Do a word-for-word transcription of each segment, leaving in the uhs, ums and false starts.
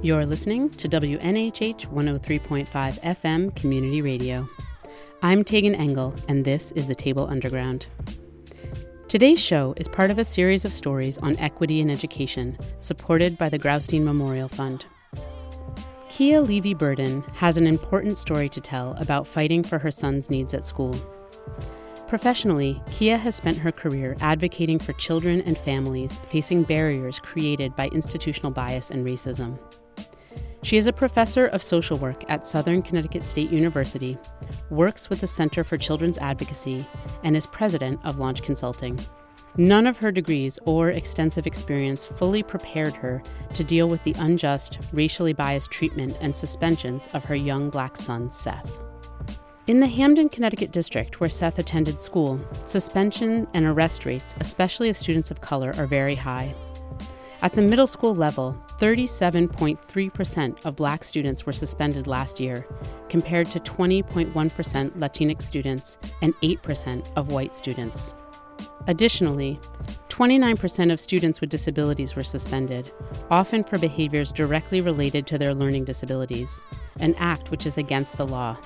You're listening to W N H H one oh three point five F M Community Radio. I'm Tegan Engel, and this is The Table Underground. Today's show is part of a series of stories on equity in education, supported by the Graustein Memorial Fund. Kia Levy Burden has an important story to tell about fighting for her son's needs at school. Professionally, Kia has spent her career advocating for children and families facing barriers created by institutional bias and racism. She is a professor of social work at Southern Connecticut State University, works with the Center for Children's Advocacy, and is president of Launch Consulting. None of her degrees or extensive experience fully prepared her to deal with the unjust, racially biased treatment and suspensions of her young Black son, Seth. In the Hamden, Connecticut district where Seth attended school, suspension and arrest rates, especially of students of color, are very high. At the middle school level, thirty-seven point three percent of Black students were suspended last year, compared to twenty point one percent Latinx students and eight percent of white students. Additionally, twenty-nine percent of students with disabilities were suspended, often for behaviors directly related to their learning disabilities, an act which is against the law.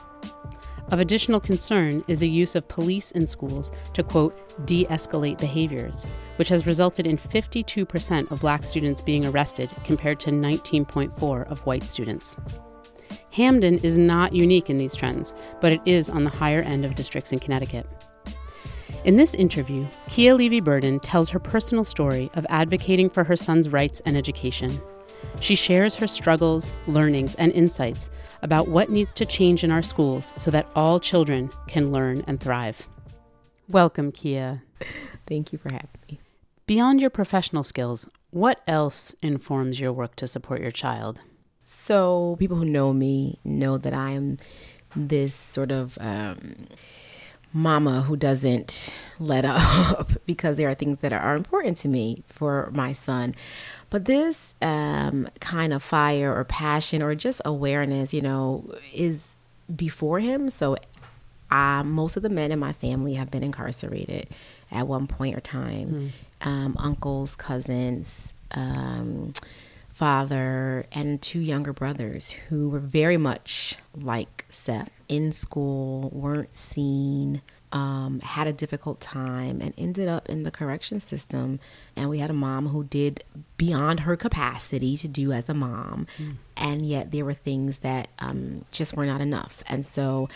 Of additional concern is the use of police in schools to, quote, de-escalate behaviors, which has resulted in fifty-two percent of Black students being arrested compared to nineteen point four percent of white students. Hamden is not unique in these trends, but it is on the higher end of districts in Connecticut. In this interview, Kia Levy Burden tells her personal story of advocating for her son's rights and education. She shares her struggles, learnings, and insights about what needs to change in our schools so that all children can learn and thrive. Welcome, Kia. Thank you for having me. Beyond your professional skills, what else informs your work to support your child? So people who know me know that I am this sort of um, mama who doesn't let up because there are things that are important to me for my son. But this um, kind of fire or passion or just awareness, you know, is before him. So I, most of the men in my family have been incarcerated at one point or time. Mm. Um, uncles, cousins, um, father, and two younger brothers who were very much like Seth. In school, weren't seen. Um, had a difficult time and ended up in the correction system. And we had a mom who did beyond her capacity to do as a mom. Mm. And yet there were things that um, just were not enough. And so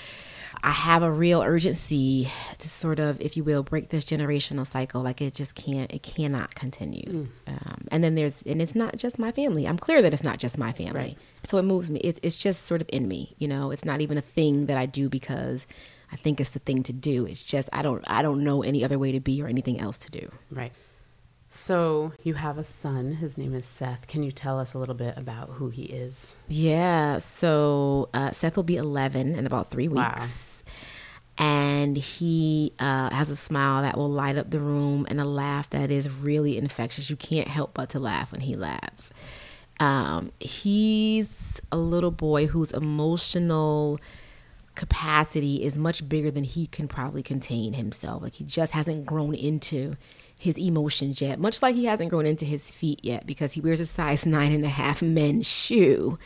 I have a real urgency to sort of, if you will, break this generational cycle. Like it just can't, it cannot continue. Mm. Um, and then there's, and it's not just my family. I'm clear that it's not just my family. Right. So it moves me. It, it's just sort of in me, you know, it's not even a thing that I do because I think it's the thing to do. It's just I don't I don't know any other way to be or anything else to do. Right. So you have a son. His name is Seth. Can you tell us a little bit about who he is? Yeah. So uh, Seth will be eleven in about three weeks. Wow. And he uh, has a smile that will light up the room and a laugh that is really infectious. You can't help but to laugh when he laughs. Um, he's a little boy who's emotional. Capacity is much bigger than he can probably contain himself. Like he just hasn't grown into his emotions yet, much like he hasn't grown into his feet yet because he wears a size nine and a half men's shoe.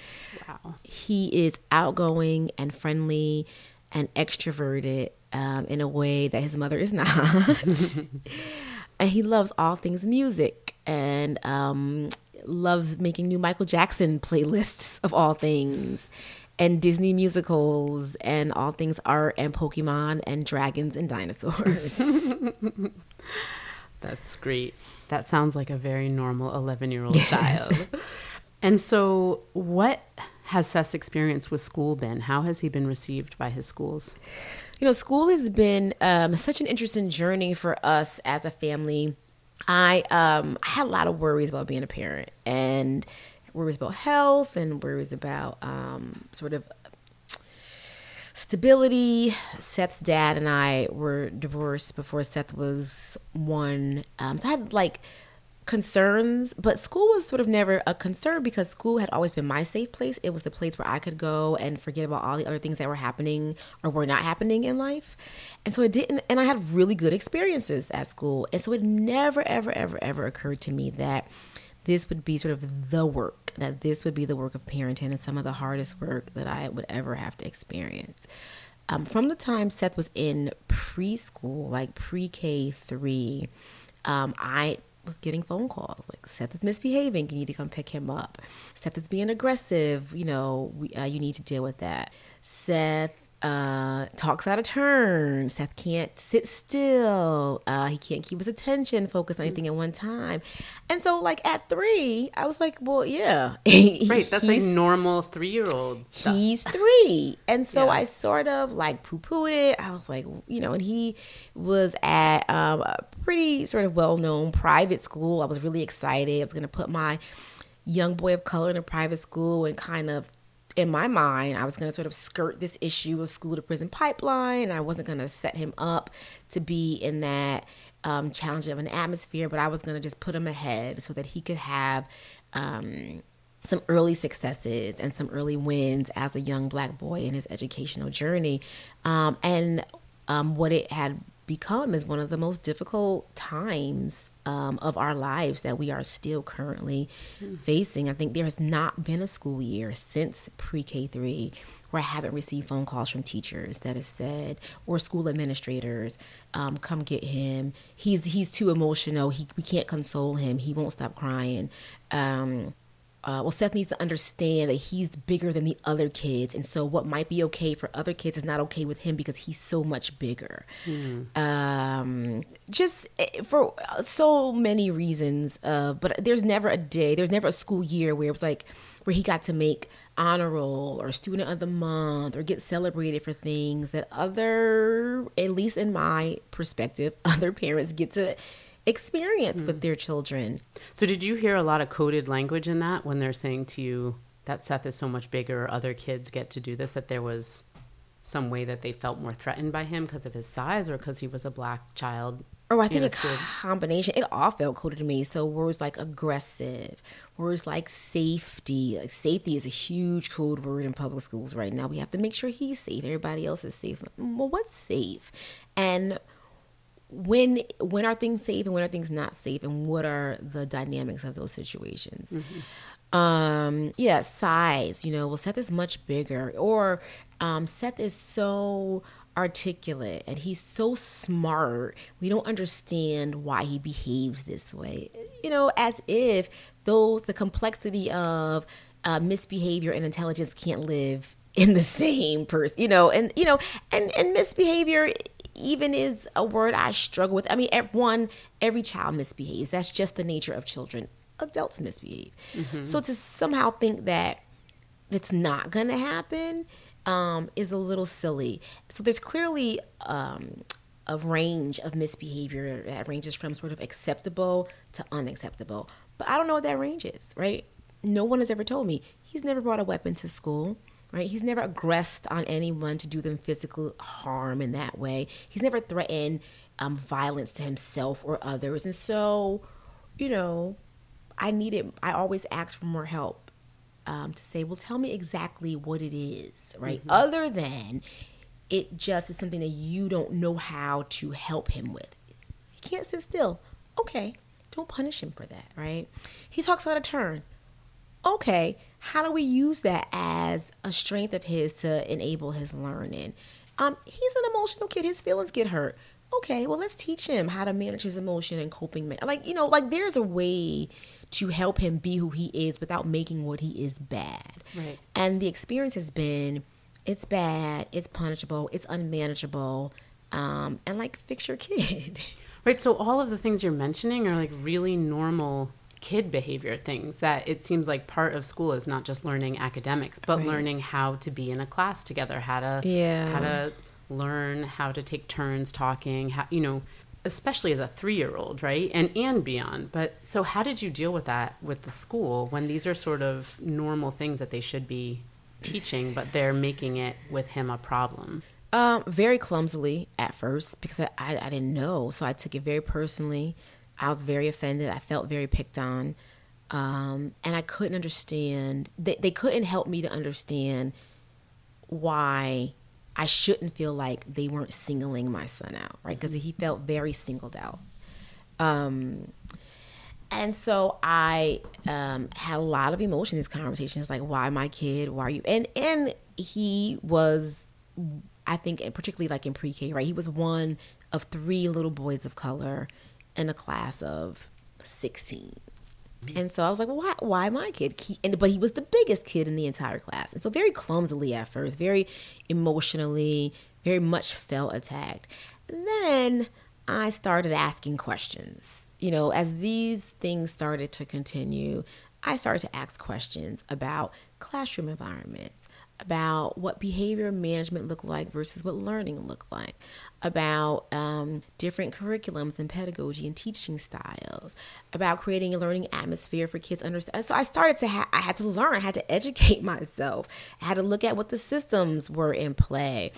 Wow. He is outgoing and friendly and extroverted um, in a way that his mother is not. And he loves all things music and um, loves making new Michael Jackson playlists of all things. And Disney musicals and all things art and Pokemon and dragons and dinosaurs. That's great. That sounds like a very normal eleven-year-old yes. child. And so what has Seth's experience with school been? How has he been received by his schools? You know, school has been um, such an interesting journey for us as a family. I, um, I had a lot of worries about being a parent and worries about health and worries about um, sort of stability. Seth's dad and I were divorced before Seth was one. Um, so I had like concerns, but school was sort of never a concern because school had always been my safe place. It was the place where I could go and forget about all the other things that were happening or were not happening in life. And so it didn't, and I had really good experiences at school. And so it never, ever, ever, ever occurred to me that this would be sort of the work, that this would be the work of parenting and some of the hardest work that I would ever have to experience. Um, from the time Seth was in preschool, like pre-K three, um, I was getting phone calls like, Seth is misbehaving, you need to come pick him up. Seth is being aggressive, you know, we, uh, you need to deal with that. Seth uh, talks out of turn. Seth can't sit still. Uh, he can't keep his attention, focus on anything at one time. And so like at three, I was like, well, yeah. Right, that's like normal three-year-old stuff. He's three. And so yeah. I sort of like poo-pooed it. I was like, you know, and he was at um, a pretty sort of well-known private school. I was really excited. I was going to put my young boy of color in a private school and kind of, in my mind, I was going to sort of skirt this issue of school to prison pipeline. I wasn't going to set him up to be in that um, challenging of an atmosphere, but I was going to just put him ahead so that he could have um, some early successes and some early wins as a young Black boy in his educational journey. Um, and um, what it had become is one of the most difficult times um, of our lives that we are still currently mm. facing. I think there has not been a school year since pre-K three where I haven't received phone calls from teachers that have said, or school administrators, um, come get him. He's he's too emotional. He, we can't console him. He won't stop crying. Um, Uh, well, Seth needs to understand that he's bigger than the other kids. And so what might be okay for other kids is not okay with him because he's so much bigger. Mm. Um, just for so many reasons. Uh, but there's never a day, there's never a school year where it was like, where he got to make honor roll or student of the month or get celebrated for things that other, at least in my perspective, other parents get to experience mm. with their children. So did you hear a lot of coded language in that when they're saying to you that Seth is so much bigger or other kids get to do this, that there was some way that they felt more threatened by him because of his size or because he was a Black child? Or I think a combination. It all felt coded to me. So words like aggressive, words like safety. Like safety is a huge code word in public schools right now. We have to make sure he's safe. Everybody else is safe. Well, what's safe? And When when are things safe and when are things not safe, and what are the dynamics of those situations? Mm-hmm. Um, yeah, size, you know, well, Seth is much bigger, or um, Seth is so articulate and he's so smart. We don't understand why he behaves this way, you know, as if those the complexity of uh, misbehavior and intelligence can't live in the same person, you know, and, you know, and, and misbehavior even is a word I struggle with. I mean, everyone, every child misbehaves. That's just the nature of children. Adults misbehave. Mm-hmm. So to somehow think that it's not going to happen um, is a little silly. So there's clearly um, a range of misbehavior that ranges from sort of acceptable to unacceptable. But I don't know what that range is, right? No one has ever told me. He's never brought a weapon to school. Right? He's never aggressed on anyone to do them physical harm in that way. He's never threatened um, violence to himself or others. And so, you know, I needed, I always ask for more help um, to say, well, tell me exactly what it is, right? Mm-hmm. Other than it just is something that you don't know how to help him with. He can't sit still. Okay, don't punish him for that, right? He talks out of turn. Okay, how do we use that as a strength of his to enable his learning? Um, he's an emotional kid. His feelings get hurt. Okay, well, let's teach him how to manage his emotion and coping. Man- like, you know, like there's a way to help him be who he is without making what he is bad. Right. And the experience has been, it's bad, it's punishable, it's unmanageable, um, and like fix your kid. Right, so all of the things you're mentioning are like really normal kid behavior things that it seems like part of school is not just learning academics, but right. learning how to be in a class together, how to yeah. how to learn, how to take turns talking, how, you know, especially as a three-year-old, right? And and beyond. But so how did you deal with that with the school when these are sort of normal things that they should be teaching, but they're making it with him a problem? Um, very clumsily at first because I, I, I didn't know. So I took it very personally. I was very offended. I felt very picked on. Um, and I couldn't understand. They, they couldn't help me to understand why I shouldn't feel like they weren't singling my son out, right? Because he felt very singled out. Um, And so I um, had a lot of emotion in these conversations, like, why my kid? Why are you? And and he was, I think, and particularly like in pre-K, right? He was one of three little boys of color in a class of sixteen. And so I was like, well, why, why my kid? He, and, but he was the biggest kid in the entire class. And so very clumsily at first, very emotionally, very much felt attacked. And then I started asking questions. You know, as these things started to continue, I started to ask questions about classroom environments, about what behavior management looked like versus what learning looked like, about um, different curriculums and pedagogy and teaching styles, about creating a learning atmosphere for kids. Under- so I started to ha- I had to learn, I had to educate myself. I had to look at what the systems were in play.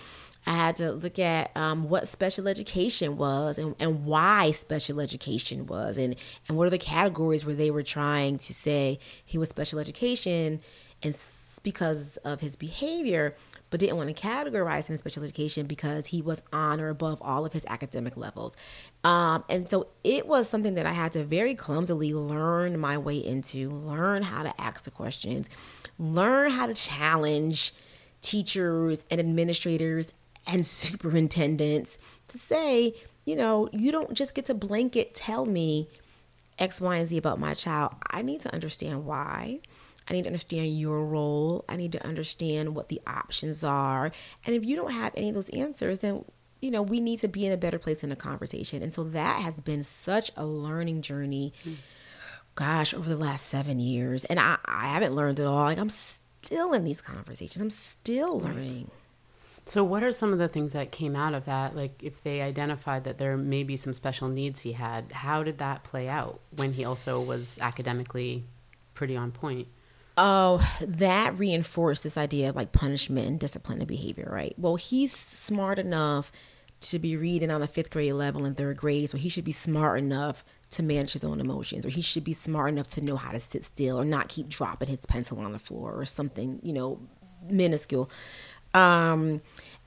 I had to look at um, what special education was and, and why special education was and, and what are the categories where they were trying to say he was special education and because of his behavior, but didn't want to categorize him as special education because he was on or above all of his academic levels. Um, and so it was something that I had to very clumsily learn my way into, learn how to ask the questions, learn how to challenge teachers and administrators and superintendents to say, you know, you don't just get to blanket tell me X, Y, and Z about my child. I need to understand why. I need to understand your role. I need to understand what the options are. And if you don't have any of those answers, then, you know, we need to be in a better place in the conversation. And so that has been such a learning journey, mm. gosh, over the last seven years. And I, I haven't learned it all. Like, I'm still in these conversations. I'm still learning. So what are some of the things that came out of that? Like, if they identified that there may be some special needs he had, how did that play out when he also was academically pretty on point? Oh, that reinforced this idea of like punishment and discipline and behavior, right? Well, he's smart enough to be reading on the fifth grade level in third grade, so he should be smart enough to manage his own emotions, or he should be smart enough to know how to sit still or not keep dropping his pencil on the floor or something, you know, minuscule. Um,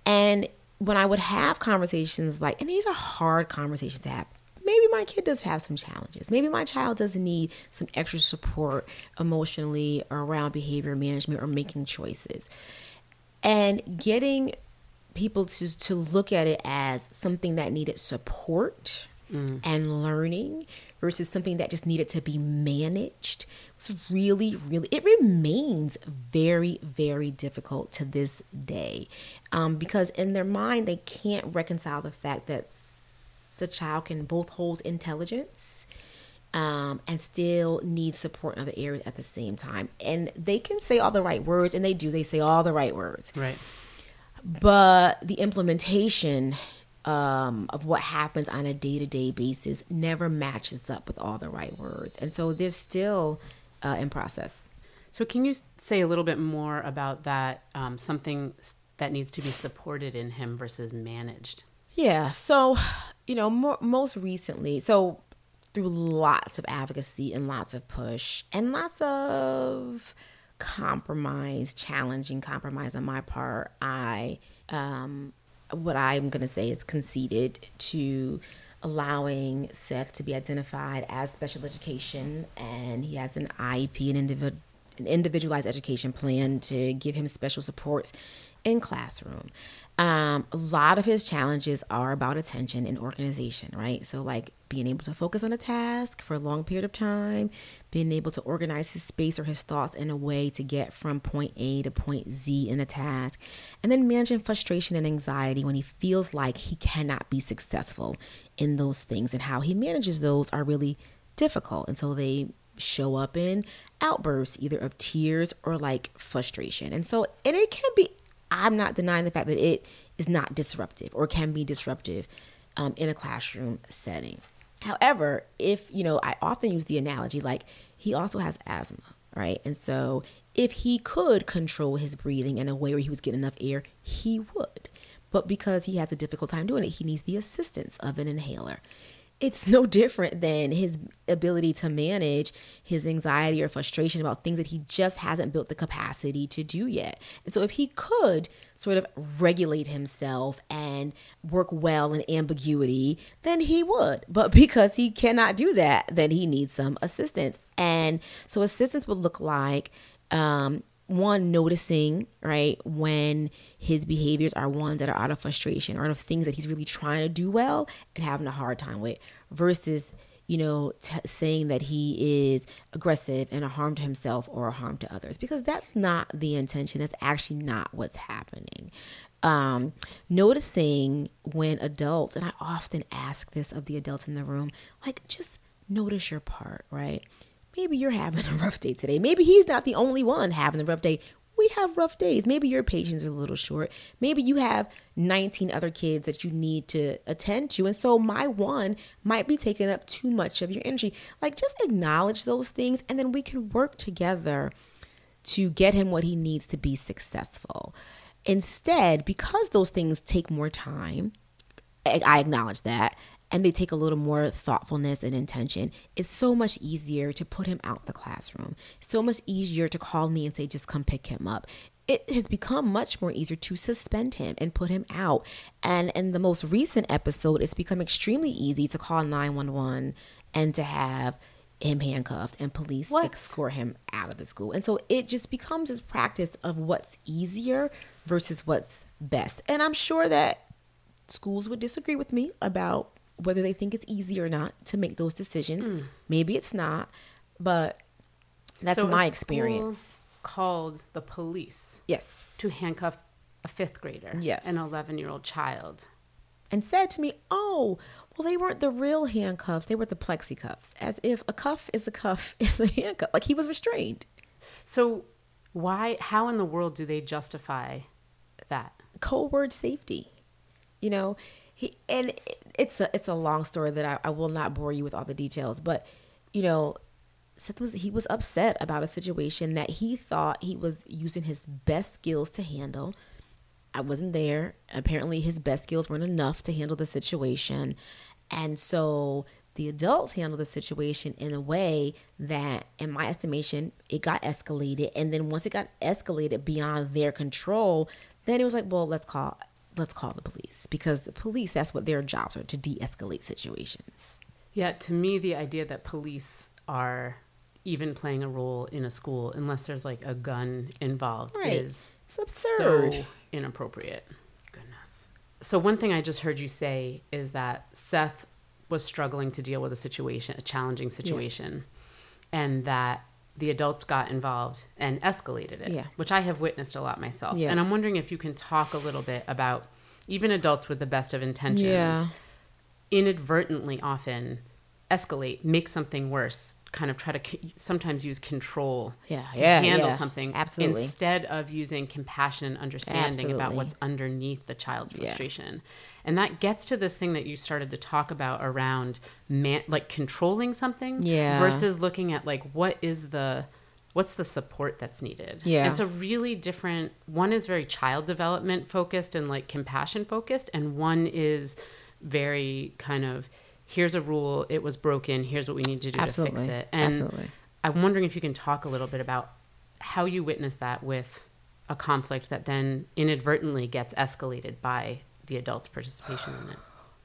and when I would have conversations like, and these are hard conversations to have, maybe my kid does have some challenges. Maybe my child does need some extra support emotionally or around behavior management or making choices. And getting people to, to look at it as something that needed support mm. and learning versus something that just needed to be managed. It's really, really, it remains very, very difficult to this day um, because in their mind, they can't reconcile the fact that the child can both hold intelligence um, and still need support in other areas at the same time. And they can say all the right words, and they do. They say all the right words. Right. But the implementation um, of what happens on a day-to-day basis never matches up with all the right words. And so they're still uh, in process. So can you say a little bit more about that, um, something that needs to be supported in him versus managed? Yeah. So, you know, more, most recently, so through lots of advocacy and lots of push and lots of compromise, challenging compromise on my part, I, um, what I'm going to say is conceded to allowing Seth to be identified as special education. And he has an I E P, an, individ- an individualized education plan to give him special supports in classroom. Um, a lot of his challenges are about attention and organization, right? So like being able to focus on a task for a long period of time, being able to organize his space or his thoughts in a way to get from point A to point Z in a task, and then managing frustration and anxiety when he feels like he cannot be successful in those things, and how he manages those are really difficult. And so they show up in outbursts, either of tears or like frustration. And so, and it can be, I'm not denying the fact that it is not disruptive or can be disruptive um, in a classroom setting. However, if, you know, I often use the analogy, like he also has asthma, right? And so if he could control his breathing in a way where he was getting enough air, he would. But because he has a difficult time doing it, he needs the assistance of an inhaler. it's no different than his ability to manage his anxiety or frustration about things that he just hasn't built the capacity to do yet. And so if he could sort of regulate himself and work well in ambiguity, then he would. But because he cannot do that, then he needs some assistance. And so assistance would look like, um, one, noticing, right, when his behaviors are ones that are out of frustration or out of things that he's really trying to do well and having a hard time with, versus, you know, t- saying that he is aggressive and a harm to himself or a harm to others, because that's not the intention. That's actually not what's happening. Um, noticing when adults, and I often ask this of the adults in the room, like, just notice your part, right? Maybe you're having a rough day today. Maybe he's not the only one having a rough day. We have rough days. Maybe your patience is a little short. Maybe you have nineteen other kids that you need to attend to. And so my one might be taking up too much of your energy. Like, just acknowledge those things, and then we can work together to get him what he needs to be successful. Instead, because those things take more time, I acknowledge that, and they take a little more thoughtfulness and intention, it's so much easier to put him out the classroom. So much easier to call me and say, just come pick him up. It has become much more easier to suspend him and put him out. And in the most recent episode, it's become extremely easy to call nine one one and to have him handcuffed and police what? escort him out of the school. And so it just becomes this practice of what's easier versus what's best. And I'm sure that schools would disagree with me about whether they think it's easy or not to make those decisions. Mm. Maybe it's not, but that's so my experience. Called the police. Yes. To handcuff a fifth grader. Yes. An eleven-year-old child. And said to me, oh, well, they weren't the real handcuffs. They were the plexi cuffs. As if a cuff is a cuff is a handcuff. Like, he was restrained. So why, how in the world do they justify that? Code word safety. You know, he, and it's a, it's a long story that I, I will not bore you with all the details, but, you know, Seth was, he was upset about a situation that he thought he was using his best skills to handle. I wasn't there. Apparently his best skills weren't enough to handle the situation. And so the adults handled the situation in a way that, in my estimation, it got escalated. And then once it got escalated beyond their control, then it was like, well, let's call Let's call the police, because the police, that's what their jobs are, to de-escalate situations. Yeah, to me, the idea that police are even playing a role in a school, unless there's like a gun involved, right, is it's absurd. So inappropriate. Goodness. So one thing I just heard you say is that Seth was struggling to deal with a situation, a challenging situation, yeah, and that the adults got involved and escalated it, yeah, which I have witnessed a lot myself. Yeah. And I'm wondering if you can talk a little bit about even adults with the best of intentions, yeah, inadvertently often escalate, make something worse, kind of try to c- sometimes use control yeah, to yeah, handle yeah. something Absolutely. Instead of using compassion and understanding Absolutely. About what's underneath the child's frustration. Yeah. And that gets to this thing that you started to talk about around man- like controlling something yeah. versus looking at like what is the what's the support that's needed. Yeah. It's a really different one. Is very child development focused and like compassion focused, and one is very kind of, here's a rule, it was broken, here's what we need to do Absolutely. To fix it. And Absolutely. I'm wondering if you can talk a little bit about how you witnessed that with a conflict that then inadvertently gets escalated by the adult's participation in it.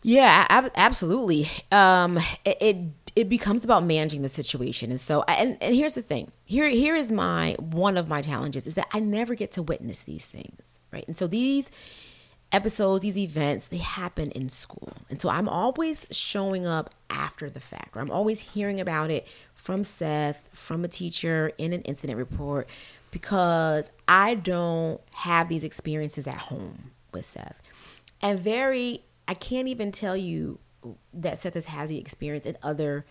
Yeah, ab- absolutely. Um, it, it it becomes about managing the situation. And so, and, and here's the thing. Here Here is my, one of my challenges is that I never get to witness these things, right? And so these episodes, these events, they happen in school. And so I'm always showing up after the fact, or I'm always hearing about it from Seth, from a teacher, in an incident report, because I don't have these experiences at home with Seth. And very, I can't even tell you that Seth has had the experience in other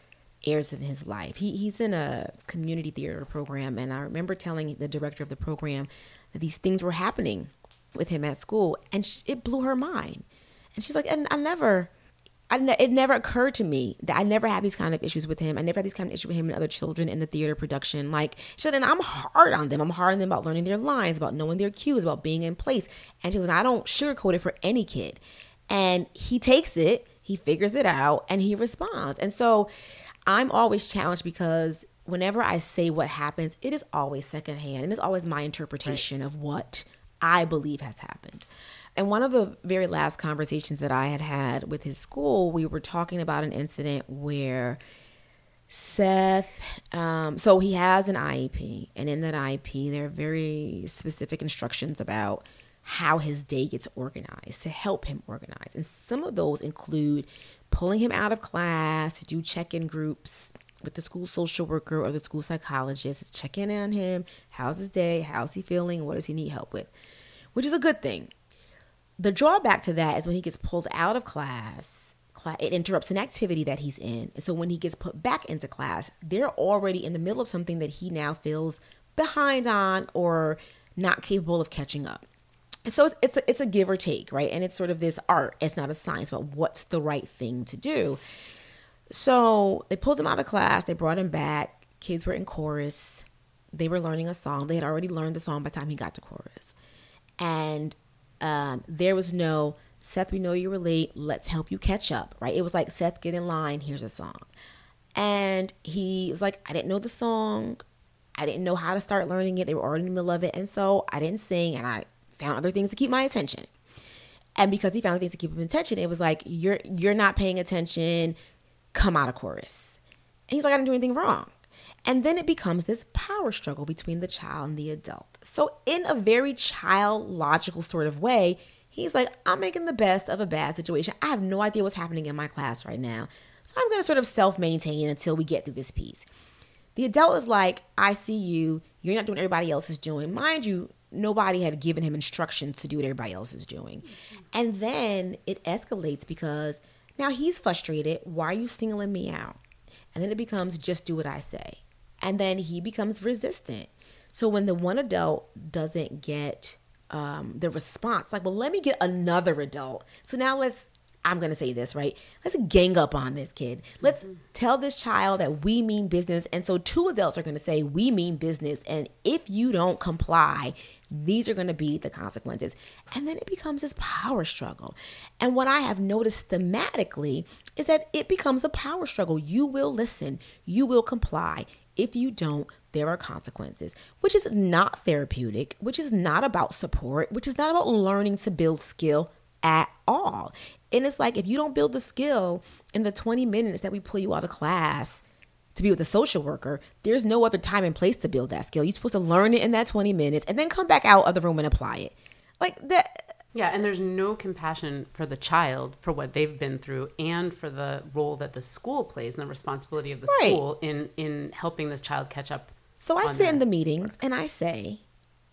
areas of his life. He He's in a community theater program, and I remember telling the director of the program that these things were happening with him at school, and she, it blew her mind. And she's like, and I never, I ne- it never occurred to me that I never had these kind of issues with him. I never had these kind of issues with him and other children in the theater production. Like, she said, and I'm hard on them. I'm hard on them about learning their lines, about knowing their cues, about being in place. And she was, I don't sugarcoat it for any kid. And he takes it. he figures it out, and he responds. And so I'm always challenged because whenever I say what happens, it is always secondhand, and it's always my interpretation right. of what I believe has happened. And one of the very last conversations that I had had with his school, we were talking about an incident where Seth, um, so he has an I E P, and in that I E P, there are very specific instructions about how his day gets organized to help him organize. And some of those include pulling him out of class to do check-in groups with the school social worker or the school psychologist, check in on him. How's his day? How's he feeling? What does he need help with? Which is a good thing. The drawback to that is when he gets pulled out of class, it interrupts an activity that he's in. And so when he gets put back into class, they're already in the middle of something that he now feels behind on or not capable of catching up. And so it's it's a, it's a give or take, right? And it's sort of this art. It's not a science, but what's the right thing to do? So they pulled him out of class. They brought him back. Kids were in chorus. They were learning a song. They had already learned the song by the time he got to chorus. And um, there was no, Seth, we know you were late. Let's help you catch up, right? It was like, Seth, get in line. Here's a song. And he was like, I didn't know the song. I didn't know how to start learning it. They were already in the middle of it. And so I didn't sing, and I found other things to keep my attention. And because he found things to keep his attention, it was like, you're you're not paying attention. Come out of chorus. And he's like, I didn't do anything wrong. And then it becomes this power struggle between the child and the adult. So in a very child logical sort of way, he's like, I'm making the best of a bad situation. I have no idea what's happening in my class right now. So I'm going to sort of self-maintain until we get through this piece. The adult is like, I see you. You're not doing what everybody else is doing. Mind you, nobody had given him instructions to do what everybody else is doing. And then it escalates because now he's frustrated. Why are you singling me out? And then it becomes just do what I say. And then he becomes resistant. So when the one adult doesn't get um, the response, like, well, let me get another adult. So now let's, I'm going to say this, right? Let's gang up on this kid. Let's mm-hmm. tell this child that we mean business. And so two adults are going to say we mean business. And if you don't comply, these are going to be the consequences. And then it becomes this power struggle. And what I have noticed thematically is that it becomes a power struggle. You will listen. You will comply. If you don't, there are consequences, which is not therapeutic, which is not about support, which is not about learning to build skill at all. And it's like, if you don't build the skill in the twenty minutes that we pull you out of class to be with a social worker, there's no other time and place to build that skill. You're supposed to learn it in that twenty minutes and then come back out of the room and apply it. Like that. Yeah, and there's no compassion for the child for what they've been through and for the role that the school plays and the responsibility of the right. school in, in helping this child catch up. So I sit in the meetings work. and I say,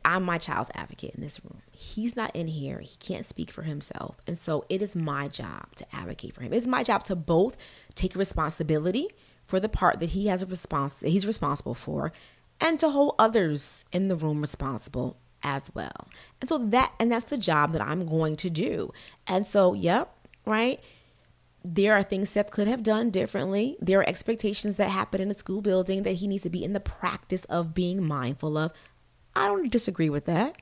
I'm my child's advocate in this room. He's not in here. He can't speak for himself. And so it is my job to advocate for him. It's my job to both take responsibility for the part that he has a response, he's responsible for, and to hold others in the room responsible as well. And so that, and that's the job that I'm going to do. And so, yep, right. There are things Seth could have done differently. There are expectations that happen in the school building that he needs to be in the practice of being mindful of. I don't disagree with that.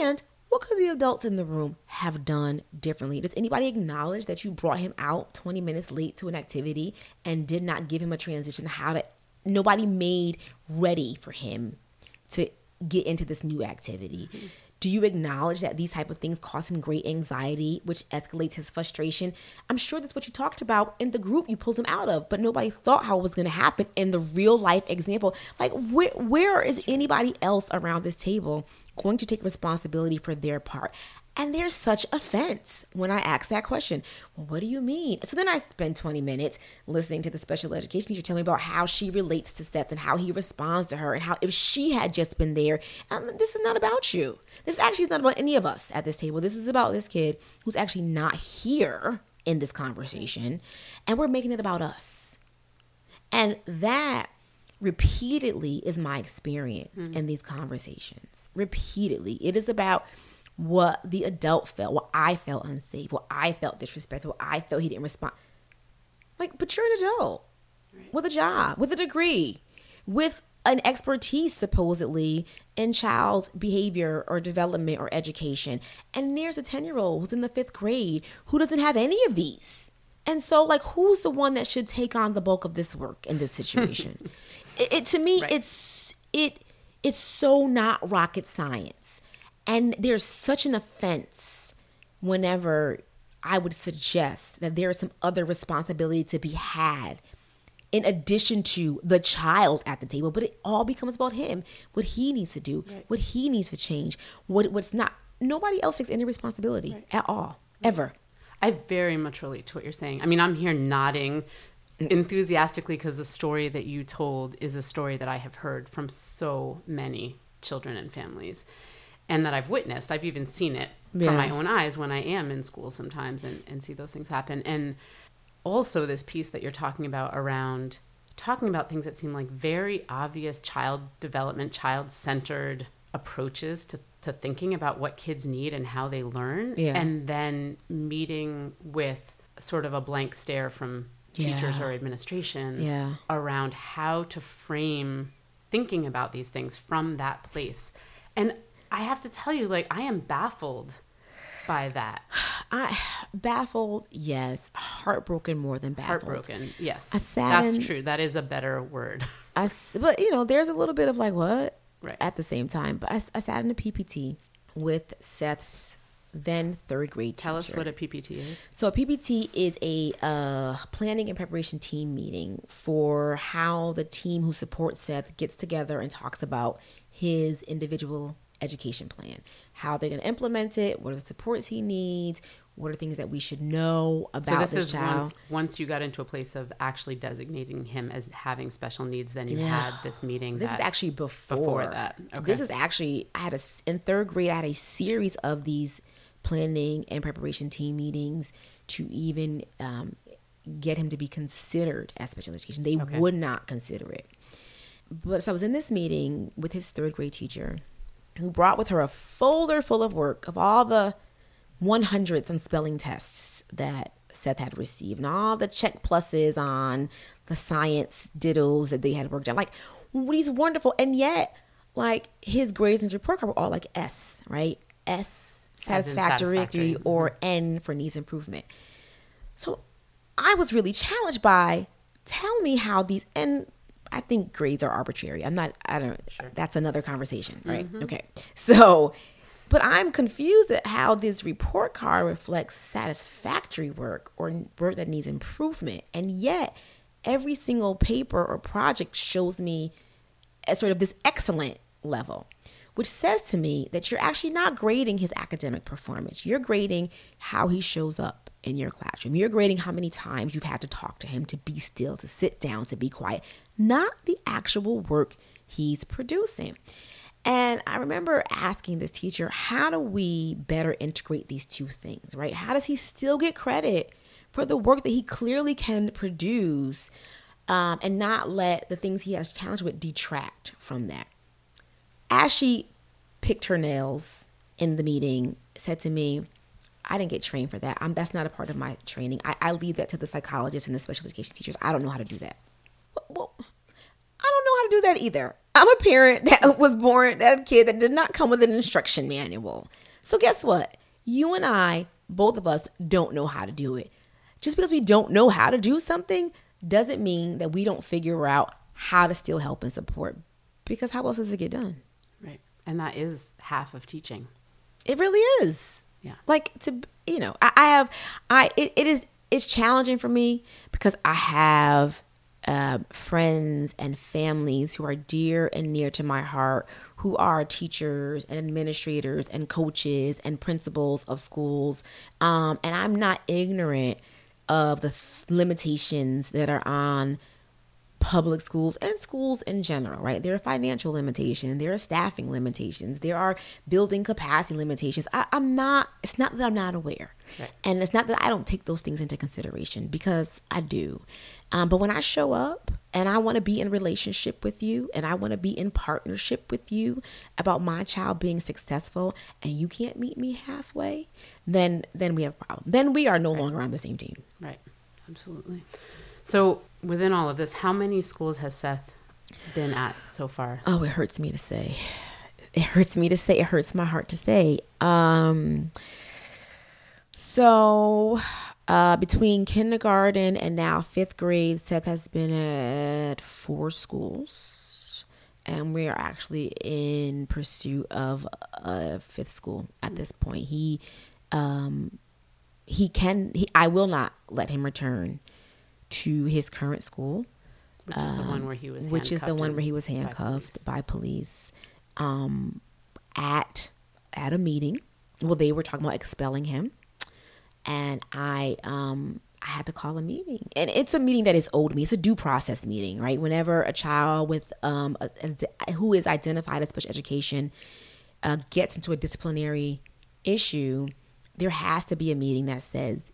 And what could the adults in the room have done differently? Does anybody acknowledge that you brought him out twenty minutes late to an activity and did not give him a transition? How to, nobody made ready for him to get into this new activity. Mm-hmm. Do you acknowledge that these type of things cause him great anxiety, which escalates his frustration? I'm sure that's what you talked about in the group you pulled him out of, but nobody thought how it was going to happen in the real life example. Like, where, where is anybody else around this table going to take responsibility for their part? And there's such offense when I ask that question. Well, what do you mean? So then I spend twenty minutes listening to the special education teacher tell me about how she relates to Seth and how he responds to her and how if she had just been there, um, this is not about you. This actually is not about any of us at this table. This is about this kid who's actually not here in this conversation, and we're making it about us. And that repeatedly is my experience mm-hmm. in these conversations. Repeatedly. It is about what the adult felt, what I felt unsafe, what I felt disrespectful, what I felt he didn't respond. Like, but you're an adult right. with a job, with a degree, with an expertise supposedly in child behavior or development or education. And there's a ten-year-old who's in the fifth grade who doesn't have any of these. And so, like, who's the one that should take on the bulk of this work in this situation? it, it to me, right. it's it it's so not rocket science. And there's such an offense whenever I would suggest that there is some other responsibility to be had in addition to the child at the table. But it all becomes about him, what he needs to do, right. what he needs to change, what what's not. Nobody else takes any responsibility right. at all, right. ever. I very much relate to what you're saying. I mean, I'm here nodding enthusiastically because the story that you told is a story that I have heard from so many children and families, and that I've witnessed. I've even seen it yeah. from my own eyes when I am in school sometimes and, and see those things happen. And also this piece that you're talking about around talking about things that seem like very obvious child development, child-centered approaches to to thinking about what kids need and how they learn, yeah. and then meeting with sort of a blank stare from yeah. teachers or administration yeah. around how to frame thinking about these things from that place. And I have to tell you, like, I am baffled by that. I baffled, yes. Heartbroken more than baffled. Heartbroken, yes. Saddened, that's true. That is a better word. I, but, you know, there's a little bit of like, what? Right. At the same time. But I, I sat in a P P T with Seth's then third grade teacher. Tell us what a P P T is. So a P P T is a uh, planning and preparation team meeting for how the team who supports Seth gets together and talks about his individual education plan, how they're going to implement it, what are the supports he needs, what are things that we should know about so this, this child. So once, once you got into a place of actually designating him as having special needs, then you yeah. had this meeting. This that, is actually before, before that. Okay. This is actually, I had a, in third grade, I had a series of these planning and preparation team meetings to even um, get him to be considered as special education. They okay. would not consider it. But so I was in this meeting with his third grade teacher who brought with her a folder full of work of all the one hundreds on spelling tests that Seth had received and all the check pluses on the science diddles that they had worked on. Like, he's wonderful. And yet, like, his grades and his report card were all like S, right? S, satisfactory, satisfactory. Or mm-hmm. N for needs improvement. So I was really challenged by, tell me how these, and I think grades are arbitrary. I'm not, I don't, sure. that's another conversation, right? Mm-hmm. Okay. So, but I'm confused at how this report card reflects satisfactory work or work that needs improvement. And yet every single paper or project shows me at sort of this excellent level, which says to me that you're actually not grading his academic performance. You're grading how he shows up in your classroom. You're grading how many times you've had to talk to him, to be still, to sit down, to be quiet, not the actual work he's producing. And I remember asking this teacher, how do we better integrate these two things, right? How does he still get credit for the work that he clearly can produce um, and not let the things he has challenged with detract from that? As she picked her nails in the meeting, said to me, I didn't get trained for that. I'm, that's not a part of my training. I, I leave that to the psychologists and the special education teachers. I don't know how to do that. Well, I don't know how to do that either. I'm a parent that was born, that a kid that did not come with an instruction manual. So guess what? You and I, both of us, don't know how to do it. Just because we don't know how to do something doesn't mean that we don't figure out how to still help and support, because how else does it get done? Right. And that is half of teaching. It really is. Yeah. Like, to, you know, I, I have, I, it, it is, it's challenging for me because I have Uh, friends and families who are dear and near to my heart, who are teachers and administrators and coaches and principals of schools. Um, and I'm not ignorant of the f- limitations that are on public schools and schools in general, right? There are financial limitations. There are staffing limitations. There are building capacity limitations. I, I'm not, it's not that I'm not aware. Right. And it's not that I don't take those things into consideration, because I do. Um, but when I show up and I want to be in relationship with you and I want to be in partnership with you about my child being successful, and you can't meet me halfway, then then we have a problem. Then we are no right. longer on the same team. Right. Absolutely. So within all of this, how many schools has Seth been at so far? Oh, it hurts me to say. It hurts me to say. It hurts my heart to say. Um, so Uh, between kindergarten and now fifth grade, Seth has been at four schools, and we are actually in pursuit of a fifth school at this point. He, um, he can, he, I will not let him return to his current school, which um, is the one where he was, which is the one where he was handcuffed by police, by police um, at at a meeting. Well, they were talking about expelling him. And I um, I had to call a meeting. And it's a meeting that is owed me. It's a due process meeting, right? Whenever a child with um a, a, who is identified as special education uh, gets into a disciplinary issue, there has to be a meeting that says,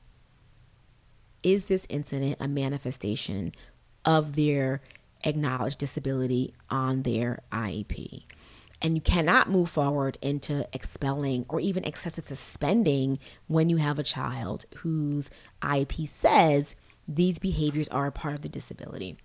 is this incident a manifestation of their acknowledged disability on their I E P? And you cannot move forward into expelling or even excessive suspending when you have a child whose I E P says these behaviors are a part of the disability.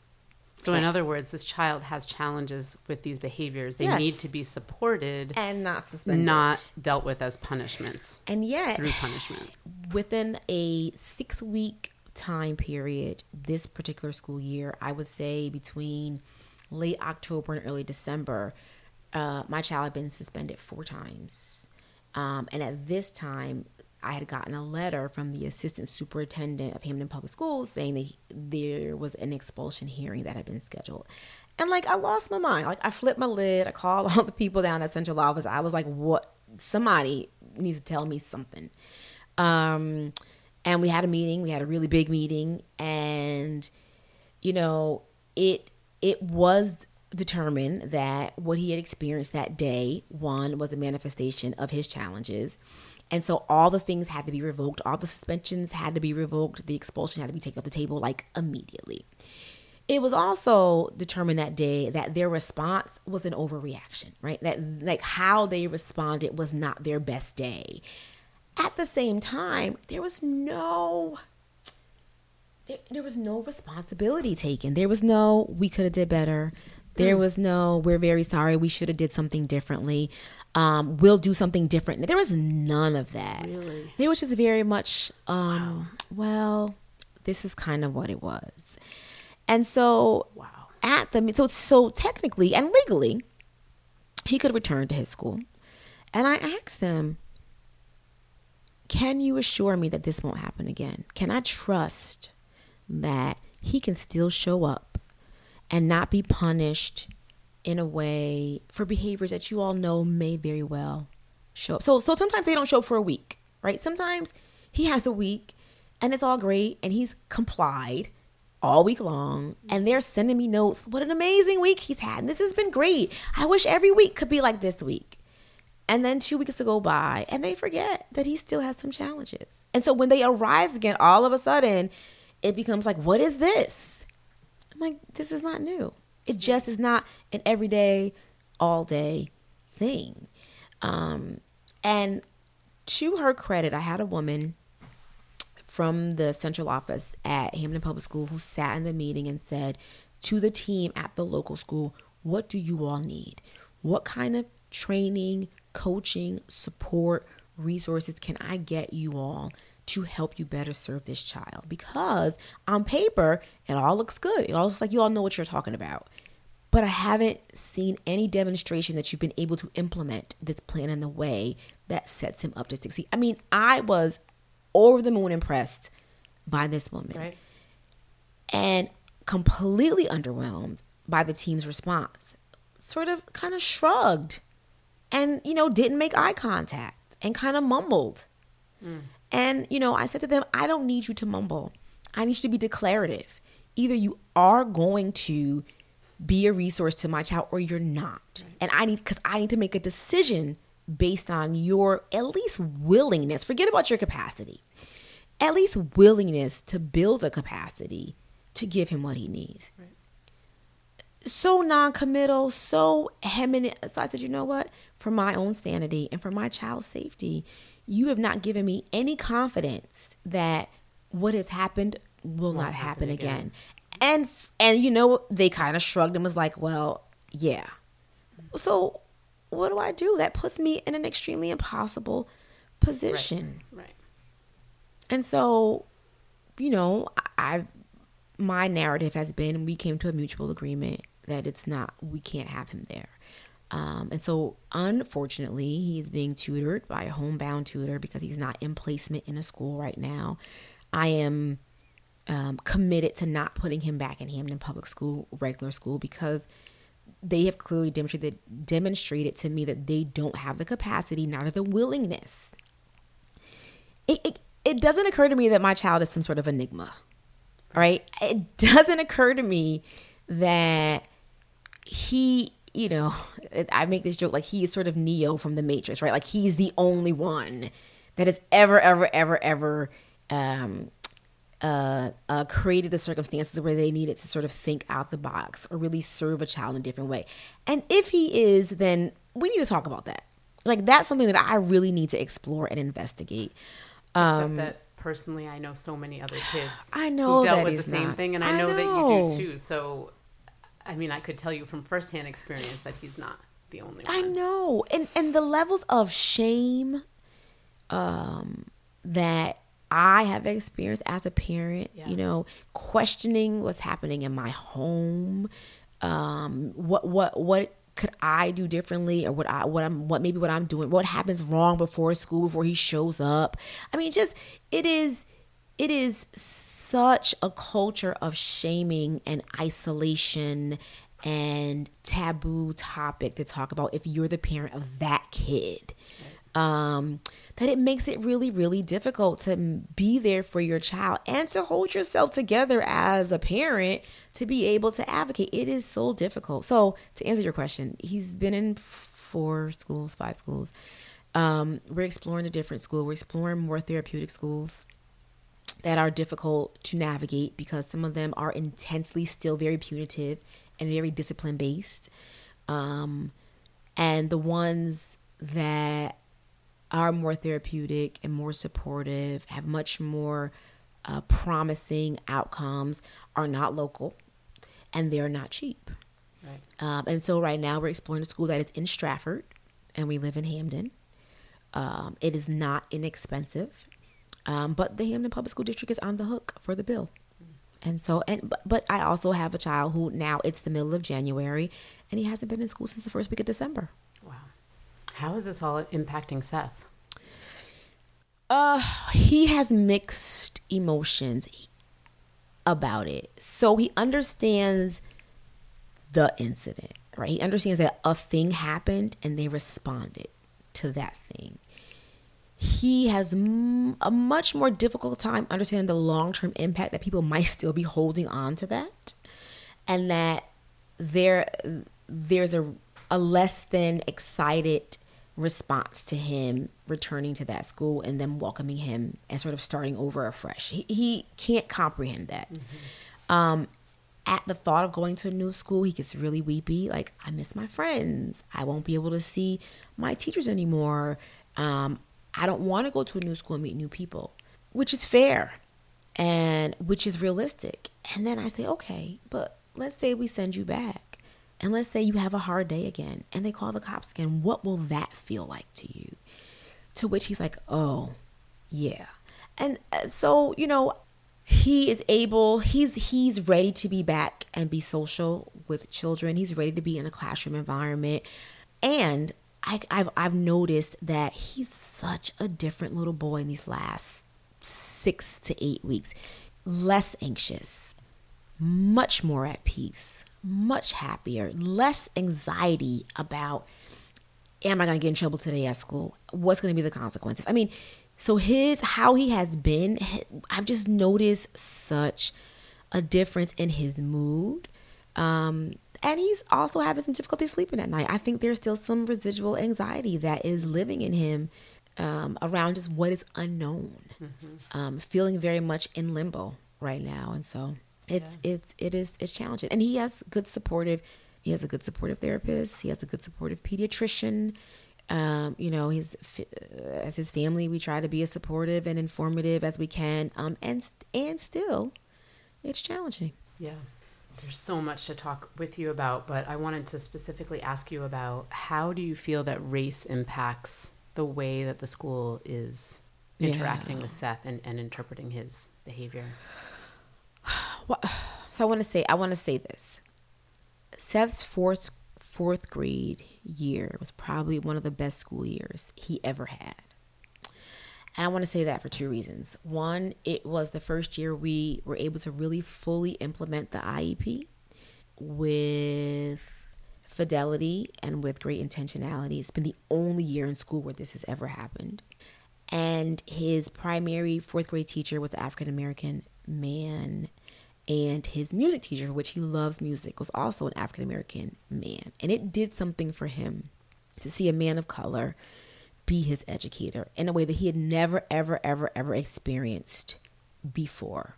So in other words, this child has challenges with these behaviors. They yes. need to be supported. And not suspended. Not dealt with as punishments. And yet, through punishment. Within a six-week time period, this particular school year, I would say between late October and early December, Uh, my child had been suspended four times. Um, and at this time, I had gotten a letter from the assistant superintendent of Hamden Public Schools saying that he, there was an expulsion hearing that had been scheduled. And like, I lost my mind. Like, I flipped my lid. I called all the people down at central office. I was like, what? Somebody needs to tell me something. Um, and we had a meeting. We had a really big meeting. And, you know, it it was determined that what he had experienced that day, one, was a manifestation of his challenges. And so all the things had to be revoked. All the suspensions had to be revoked. The expulsion had to be taken off the table, like, immediately. It was also determined that day that their response was an overreaction, right? That, like, how they responded was not their best day. At the same time, there was no... There, there was no responsibility taken. There was no, we could have did better. There was no, we're very sorry, we should have did something differently. Um, we'll do something different. There was none of that. Really? There was just very much, um, wow. well, this is kind of what it was. And so, wow. at the so so technically and legally, he could return to his school. And I asked them, can you assure me that this won't happen again? Can I trust that he can still show up and not be punished in a way for behaviors that you all know may very well show up? So so sometimes they don't show up for a week, right? Sometimes he has a week and it's all great and he's complied all week long and they're sending me notes. What an amazing week he's had. And this has been great. I wish every week could be like this week. And then two weeks to go by and they forget that he still has some challenges. And so when they arise again, all of a sudden it becomes like, what is this? Like, this is not new. It just is not an everyday, all day thing. Um, and to her credit, I had a woman from the central office at Hamden Public School who sat in the meeting and said to the team at the local school, what do you all need? What kind of training, coaching, support, resources can I get you all to help you better serve this child? Because on paper, it all looks good. It all looks like you all know what you're talking about. But I haven't seen any demonstration that you've been able to implement this plan in the way that sets him up to succeed. I mean, I was over the moon impressed by this woman. Right. And completely underwhelmed by the team's response. Sort of kind of shrugged and, you know, didn't make eye contact and kind of mumbled. Mm. And, you know, I said to them, I don't need you to mumble. I need you to be declarative. Either you are going to be a resource to my child or you're not. Right. And I need, because I need to make a decision based on your at least willingness. Forget about your capacity. At least willingness to build a capacity to give him what he needs. Right. So non-committal, so hemming. So I said, you know what? For my own sanity and for my child's safety, you have not given me any confidence that what has happened will Won't not happen, happen again. again. And, and you know, they kind of shrugged and was like, well, yeah. So what do I do? That puts me in an extremely impossible position. Right. right. And so you know, I my narrative has been we came to a mutual agreement that it's not, we can't have him there. Um, and so unfortunately, he is being tutored by a homebound tutor because he's not in placement in a school right now. I am um, committed to not putting him back in Hamden Public School, regular school, because they have clearly demonstrated, demonstrated to me that they don't have the capacity, neither the willingness. It, it, it doesn't occur to me that my child is some sort of enigma, right? It doesn't occur to me that he, you know, I make this joke, like he is sort of Neo from The Matrix, right? Like he's the only one that has ever, ever, ever, ever um, uh, uh, created the circumstances where they needed to sort of think out the box or really serve a child in a different way. And if he is, then we need to talk about that. Like that's something that I really need to explore and investigate. Um, Except that personally, I know so many other kids I know who dealt with the same not, thing, and I, I know, know that you do too. So, I mean, I could tell you from firsthand experience that he's not the only one. I know, and and the levels of shame um, that I have experienced as a parent, yeah. you know, questioning what's happening in my home, um, what what what. could I do differently, or what I, what I'm, what maybe what I'm doing, what happens wrong before school, before he shows up. I mean, just, it is, it is such a culture of shaming and isolation and taboo topic to talk about if you're the parent of that kid, um, that it makes it really, really difficult to be there for your child and to hold yourself together as a parent to be able to advocate. It is so difficult. So to answer your question, he's been in four schools, five schools. Um, we're exploring a different school. We're exploring more therapeutic schools that are difficult to navigate because some of them are intensely still very punitive and very discipline based. Um, and the ones that are more therapeutic and more supportive, have much more uh, promising outcomes, are not local, and they're not cheap. Right. Um, and so right now we're exploring a school that is in Stratford, and we live in Hamden. Um, it is not inexpensive, um, but the Hamden Public School District is on the hook for the bill. Mm. And so, and but, but I also have a child who now it's the middle of January, and he hasn't been in school since the first week of December. Wow. How is this all impacting Seth? Uh, he has mixed emotions about it. So he understands the incident, right? He understands that a thing happened and they responded to that thing. He has m- a much more difficult time understanding the long-term impact that people might still be holding on to that, and that there, there's a, a less than excited response to him returning to that school and them welcoming him and sort of starting over afresh. He, he can't comprehend that. Mm-hmm. Um, at the thought of going to a new school, he gets really weepy. Like, I miss my friends. I won't be able to see my teachers anymore. Um, I don't want to go to a new school and meet new people, which is fair and which is realistic. And then I say, okay, but let's say we send you back. And let's say you have a hard day again and they call the cops again. What will that feel like to you? To which he's like, oh, yeah. And so, you know, he is able, he's he's ready to be back and be social with children. He's ready to be in a classroom environment. And I, I've, I've noticed that he's such a different little boy in these last six to eight weeks. Less anxious, much more at peace. Much happier, less anxiety about, am I going to get in trouble today at school? What's going to be the consequences? I mean, so his, how he has been, I've just noticed such a difference in his mood. Um, and he's also having some difficulty sleeping at night. I think there's still some residual anxiety that is living in him um, around just what is unknown, mm-hmm. um, feeling very much in limbo right now. And so... It's, yeah. it's, it is, it's challenging. And he has good supportive, he has a good supportive therapist. He has a good supportive pediatrician. Um, you know, his, as his family, we try to be as supportive and informative as we can. Um, and, and still it's challenging. Yeah. There's so much to talk with you about, but I wanted to specifically ask you about how do you feel that race impacts the way that the school is interacting yeah. with Seth and, and interpreting his behavior? Well, so I want to say, I want to say this. Seth's fourth fourth grade year was probably one of the best school years he ever had. And I want to say that for two reasons. One, it was the first year we were able to really fully implement the I E P with fidelity and with great intentionality. It's been the only year in school where this has ever happened. And his primary fourth grade teacher was an African-American man. And his music teacher, which he loves music, was also an African-American man. And it did something for him to see a man of color be his educator in a way that he had never, ever, ever, ever experienced before.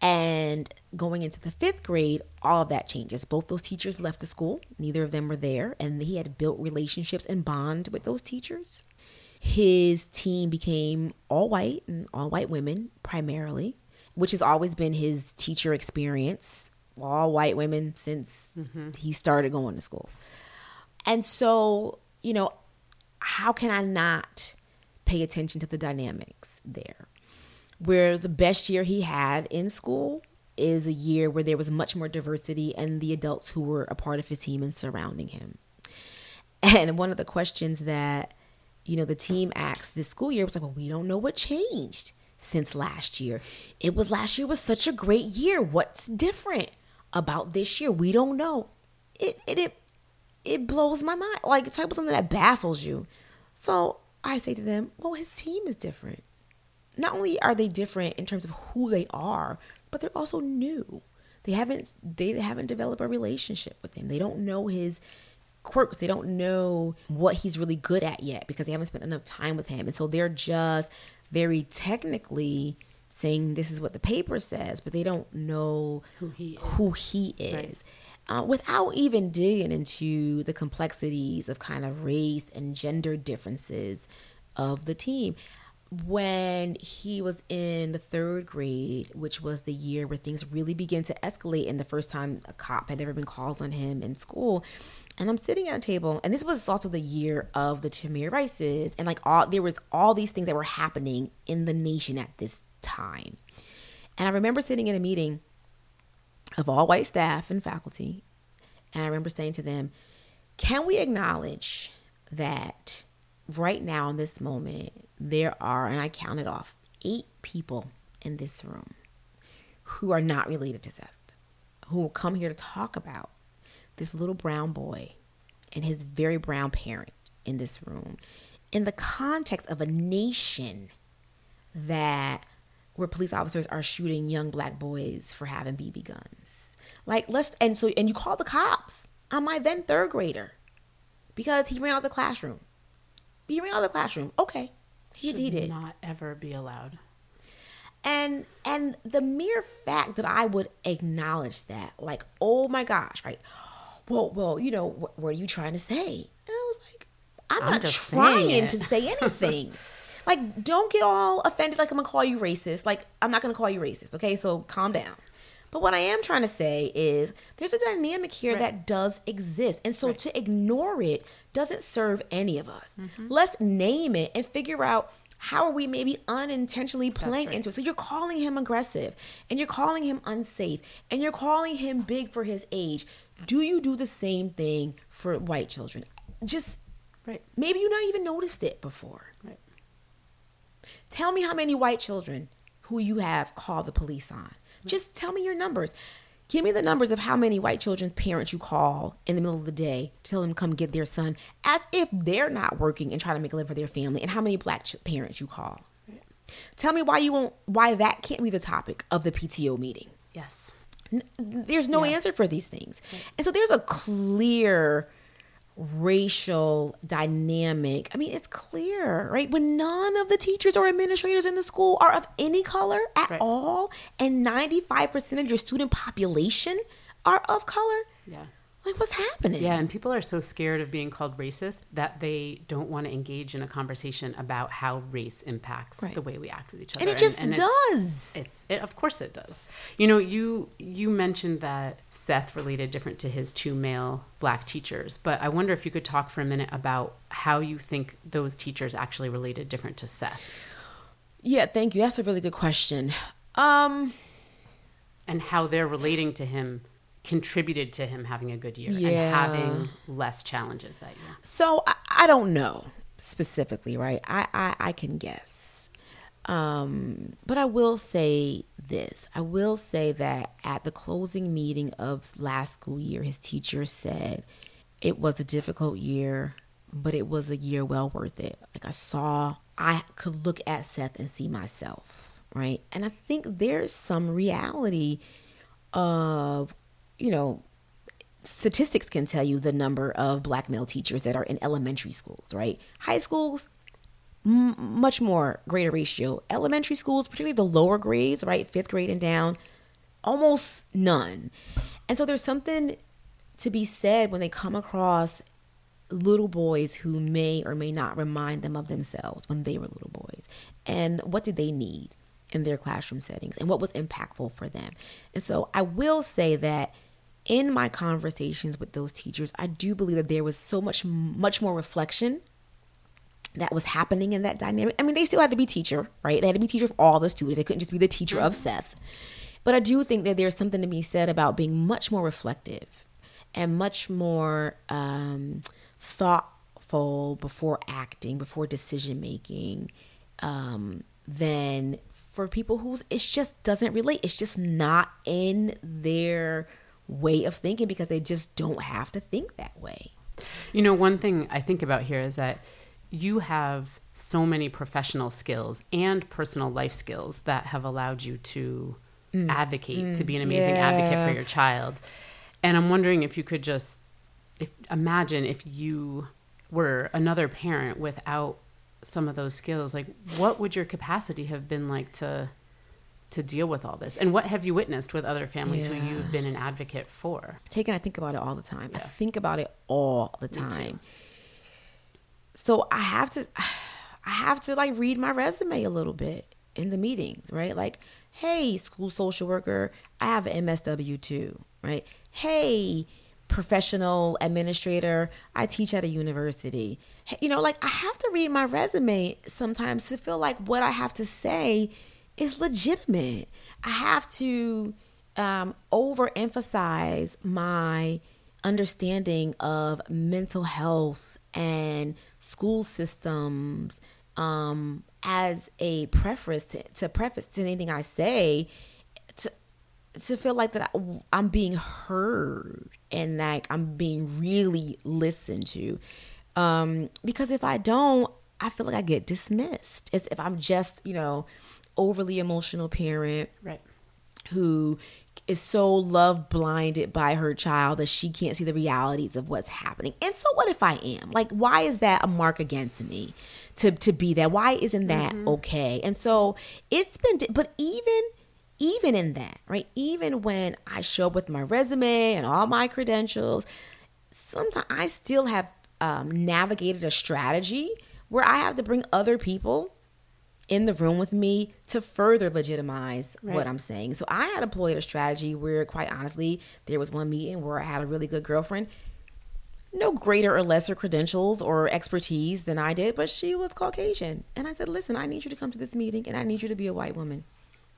And going into the fifth grade, all of that changes. Both those teachers left the school. Neither of them were there. And he had built relationships and bond with those teachers. His team became all white and all white women primarily, which has always been his teacher experience. All white women since mm-hmm. he started going to school. And so, you know, how can I not pay attention to the dynamics there? Where the best year he had in school is a year where there was much more diversity and the adults who were a part of his team and surrounding him. And one of the questions that, you know, the team asked this school year was like, well, we don't know what changed since last year. It was last year was such a great year. What's different about this year? We don't know. It, it, it, It blows my mind. Like, type of something that baffles you. So I say to them, well, his team is different. Not only are they different in terms of who they are, but they're also new. They haven't they haven't developed a relationship with him. They don't know his quirks. They don't know what he's really good at yet because they haven't spent enough time with him. And so they're just very technically saying this is what the paper says, but they don't know who he is. Who he is. Right. Uh, without even digging into the complexities of kind of race and gender differences of the team. When he was in the third grade, which was the year where things really began to escalate and the first time a cop had ever been called on him in school, and I'm sitting at a table, and this was also the year of the Tamir Rices, and like all there was all these things that were happening in the nation at this time. And I remember sitting in a meeting of all white staff and faculty. And I remember saying to them, can we acknowledge that right now in this moment, there are, and I counted off, eight people in this room who are not related to Seth, who will come here to talk about this little brown boy and his very brown parent in this room in the context of a nation that where police officers are shooting young black boys for having B B guns. Like, let's, and so, and you call the cops on my then third grader because he ran out of the classroom. He ran out of the classroom. Okay. He, he did. Not ever be allowed. And, and the mere fact that I would acknowledge that, like, oh my gosh, right? Whoa, whoa, you know, what, what are you trying to say? And I was like, I'm, I'm not trying to say anything. Like, don't get all offended like I'm going to call you racist. Like, I'm not going to call you racist, okay? So calm down. But what I am trying to say is there's a dynamic here right. that does exist. And so right. to ignore it doesn't serve any of us. Mm-hmm. Let's name it and figure out how are we maybe unintentionally playing right. into it. So you're calling him aggressive and you're calling him unsafe and you're calling him big for his age. Do you do the same thing for white children? Just right. maybe you not even noticed it before. Right. Tell me how many white children who you have called the police on. Just tell me your numbers. Give me the numbers of how many white children's parents you call in the middle of the day to tell them to come get their son as if they're not working and trying to make a living for their family, and how many black ch- parents you call. Right. Tell me why you won't, why that can't be the topic of the P T O meeting. Yes. N- there's no yeah. answer for these things. Right. And so there's a clear racial dynamic. I mean, it's clear, right? When none of the teachers or administrators in the school are of any color at right. all, and ninety-five percent of your student population are of color. Yeah. Like, what's happening? Yeah, and people are so scared of being called racist that they don't want to engage in a conversation about how race impacts right. the way we act with each other. And it just and, and does. It's, it's it, of course it does. You know, you you mentioned that Seth related different to his two male black teachers, but I wonder if you could talk for a minute about how you think those teachers actually related different to Seth. Yeah, thank you. That's a really good question. Um, and how they're relating to him contributed to him having a good year yeah. and having less challenges that year. So I, I don't know specifically, right? I, I, I can guess. Um, but I will say this. I will say that at the closing meeting of last school year, his teacher said it was a difficult year, but it was a year well worth it. Like I saw, I could look at Seth and see myself, right? And I think there's some reality of, you know, statistics can tell you the number of Black male teachers that are in elementary schools, right? High schools, m- much more greater ratio. Elementary schools, particularly the lower grades, right? Fifth grade and down, almost none. And so there's something to be said when they come across little boys who may or may not remind them of themselves when they were little boys. And what did they need in their classroom settings? And what was impactful for them? And so I will say that in my conversations with those teachers, I do believe that there was so much, much more reflection that was happening in that dynamic. I mean, they still had to be teacher, right? They had to be teacher of all the students. They couldn't just be the teacher of Seth. But I do think that there's something to be said about being much more reflective and much more um, thoughtful before acting, before decision making, um, than for people who's it just doesn't relate. It's just not in their way of thinking because they just don't have to think that way. You know, one thing I think about here is that you have so many professional skills and personal life skills that have allowed you to mm. advocate, mm. to be an amazing yeah. advocate for your child. And I'm wondering if you could just if, imagine if you were another parent without some of those skills, like what would your capacity have been like to to deal with all this? And what have you witnessed with other families yeah. who you've been an advocate for? Tegan, I think about it all the time. Yeah. I think about it all the time. So I have to, I have to like read my resume a little bit in the meetings, right? Like, hey, school social worker, I have an M S W too, right? Hey, professional administrator, I teach at a university. Hey, you know, like I have to read my resume sometimes to feel like what I have to say is legitimate. I have to um, overemphasize my understanding of mental health and school systems um, as a preface to, to preface to anything I say, to to feel like that I, I'm being heard and like I'm being really listened to. Um, because if I don't, I feel like I get dismissed. It's if I'm just, you know, overly emotional parent right. who is so love blinded by her child that she can't see the realities of what's happening. And so what if I am? Like, why is that a mark against me to, to be that? Why isn't that mm-hmm. okay? And so it's been, but even, even in that, right? Even when I show up with my resume and all my credentials, sometimes I still have um, navigated a strategy where I have to bring other people in the room with me to further legitimize right. what I'm saying. So I had employed a strategy where, quite honestly, there was one meeting where I had a really good girlfriend, no greater or lesser credentials or expertise than I did, but she was Caucasian. And I said, listen, I need you to come to this meeting and I need you to be a white woman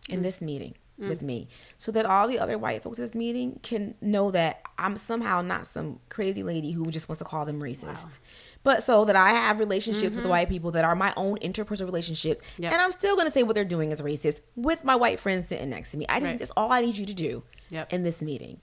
mm. in this meeting mm. with me so that all the other white folks at this meeting can know that I'm somehow not some crazy lady who just wants to call them racist. Wow. But so that I have relationships mm-hmm. with the white people that are my own interpersonal relationships. Yep. And I'm still going to say what they're doing is racist with my white friends sitting next to me. I just right. think that's all I need you to do yep. in this meeting.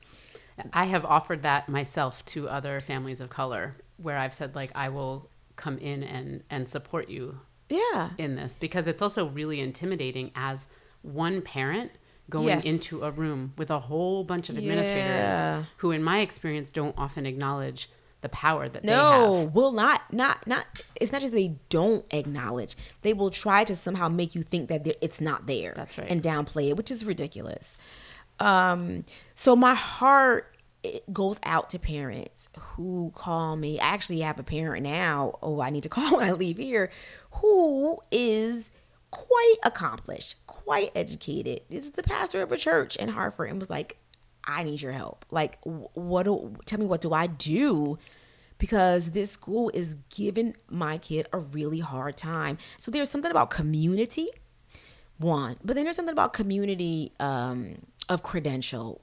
I have offered that myself to other families of color where I've said, like, I will come in and, and support you yeah. in this. Because it's also really intimidating as one parent going yes. into a room with a whole bunch of administrators yeah. who, in my experience, don't often acknowledge the power that no, they have. No, will not, not, not, it's not just they don't acknowledge. They will try to somehow make you think that it's not there. That's right. And downplay it, which is ridiculous. Um, so my heart it goes out to parents who call me. I actually have a parent now, oh, I need to call when I leave here, who is quite accomplished, quite educated. It's the pastor of a church in Hartford and was like, I need your help. Like, what? Do, tell me, what do I do? Because this school is giving my kid a really hard time. So there's something about community want. But then there's something about community um, of credential.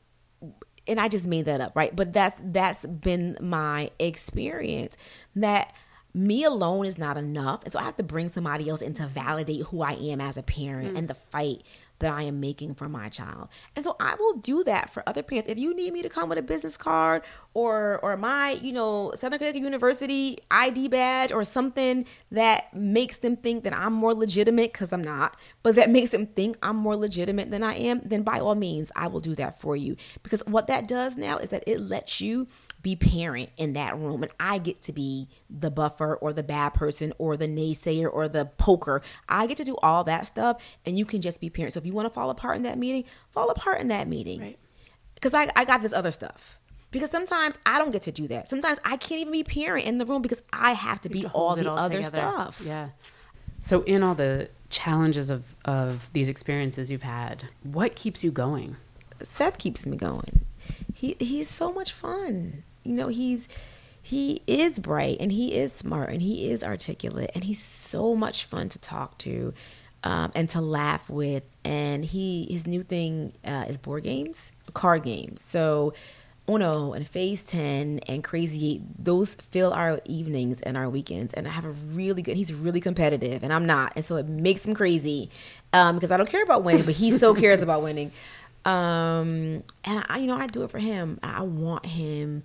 And I just made that up, right? But that's that's been my experience, that me alone is not enough. And so I have to bring somebody else in to validate who I am as a parent mm. and the fight that I am making for my child. And so I will do that for other parents. If you need me to come with a business card or or my, you know, Southern Connecticut University I D badge or something that makes them think that I'm more legitimate, because I'm not, but that makes them think I'm more legitimate than I am, then by all means, I will do that for you. Because what that does now is that it lets you be parent in that room, and I get to be the buffer or the bad person or the naysayer or the poker. I get to do all that stuff, and you can just be parent. So if you want to fall apart in that meeting, fall apart in that meeting. Right. Because I, I got this other stuff. Because sometimes I don't get to do that. Sometimes I can't even be parent in the room because I have to you be have to all the all other together. Stuff. Yeah. So in all the challenges of, of these experiences you've had, what keeps you going? Seth keeps me going. He He's so much fun. You know, he's he is bright, and he is smart, and he is articulate, and he's so much fun to talk to um, and to laugh with. And he his new thing uh, is board games, card games. So Uno and Phase ten and Crazy Eight, those fill our evenings and our weekends. And I have a really good, he's really competitive, and I'm not. And so it makes him crazy um, because I don't care about winning, but he so cares about winning. Um, and I, you know, I do it for him. I want him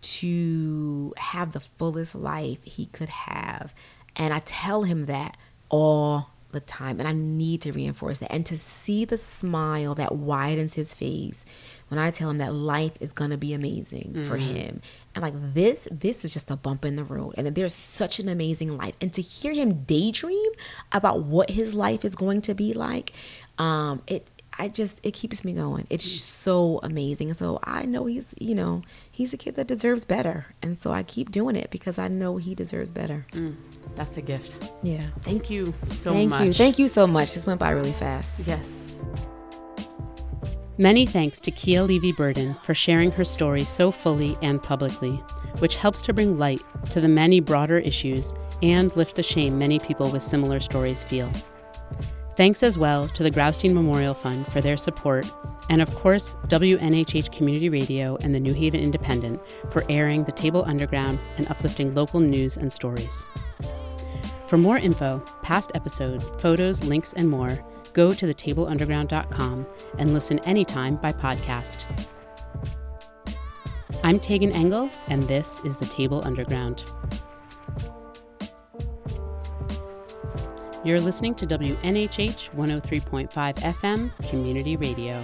to have the fullest life he could have. And I tell him that all the time. And I need to reinforce that. And to see the smile that widens his face when I tell him that life is going to be amazing mm-hmm. for him. And like this, this is just a bump in the road. And that there's such an amazing life. And to hear him daydream about what his life is going to be like, um, it I just, it keeps me going. It's so amazing. So I know he's, you know, he's a kid that deserves better. And so I keep doing it because I know he deserves better. Mm, that's a gift. Yeah. Thank you so much. Thank you. Thank you so much. This went by really fast. Yes. Many thanks to Kia Levy Burden for sharing her story so fully and publicly, which helps to bring light to the many broader issues and lift the shame many people with similar stories feel. Thanks as well to the Graustein Memorial Fund for their support, and of course, W N H H Community Radio and the New Haven Independent for airing The Table Underground and uplifting local news and stories. For more info, past episodes, photos, links, and more, go to the table underground dot com and listen anytime by podcast. I'm Tegan Engel, and this is The Table Underground. You're listening to W N H H one oh three point five F M Community Radio.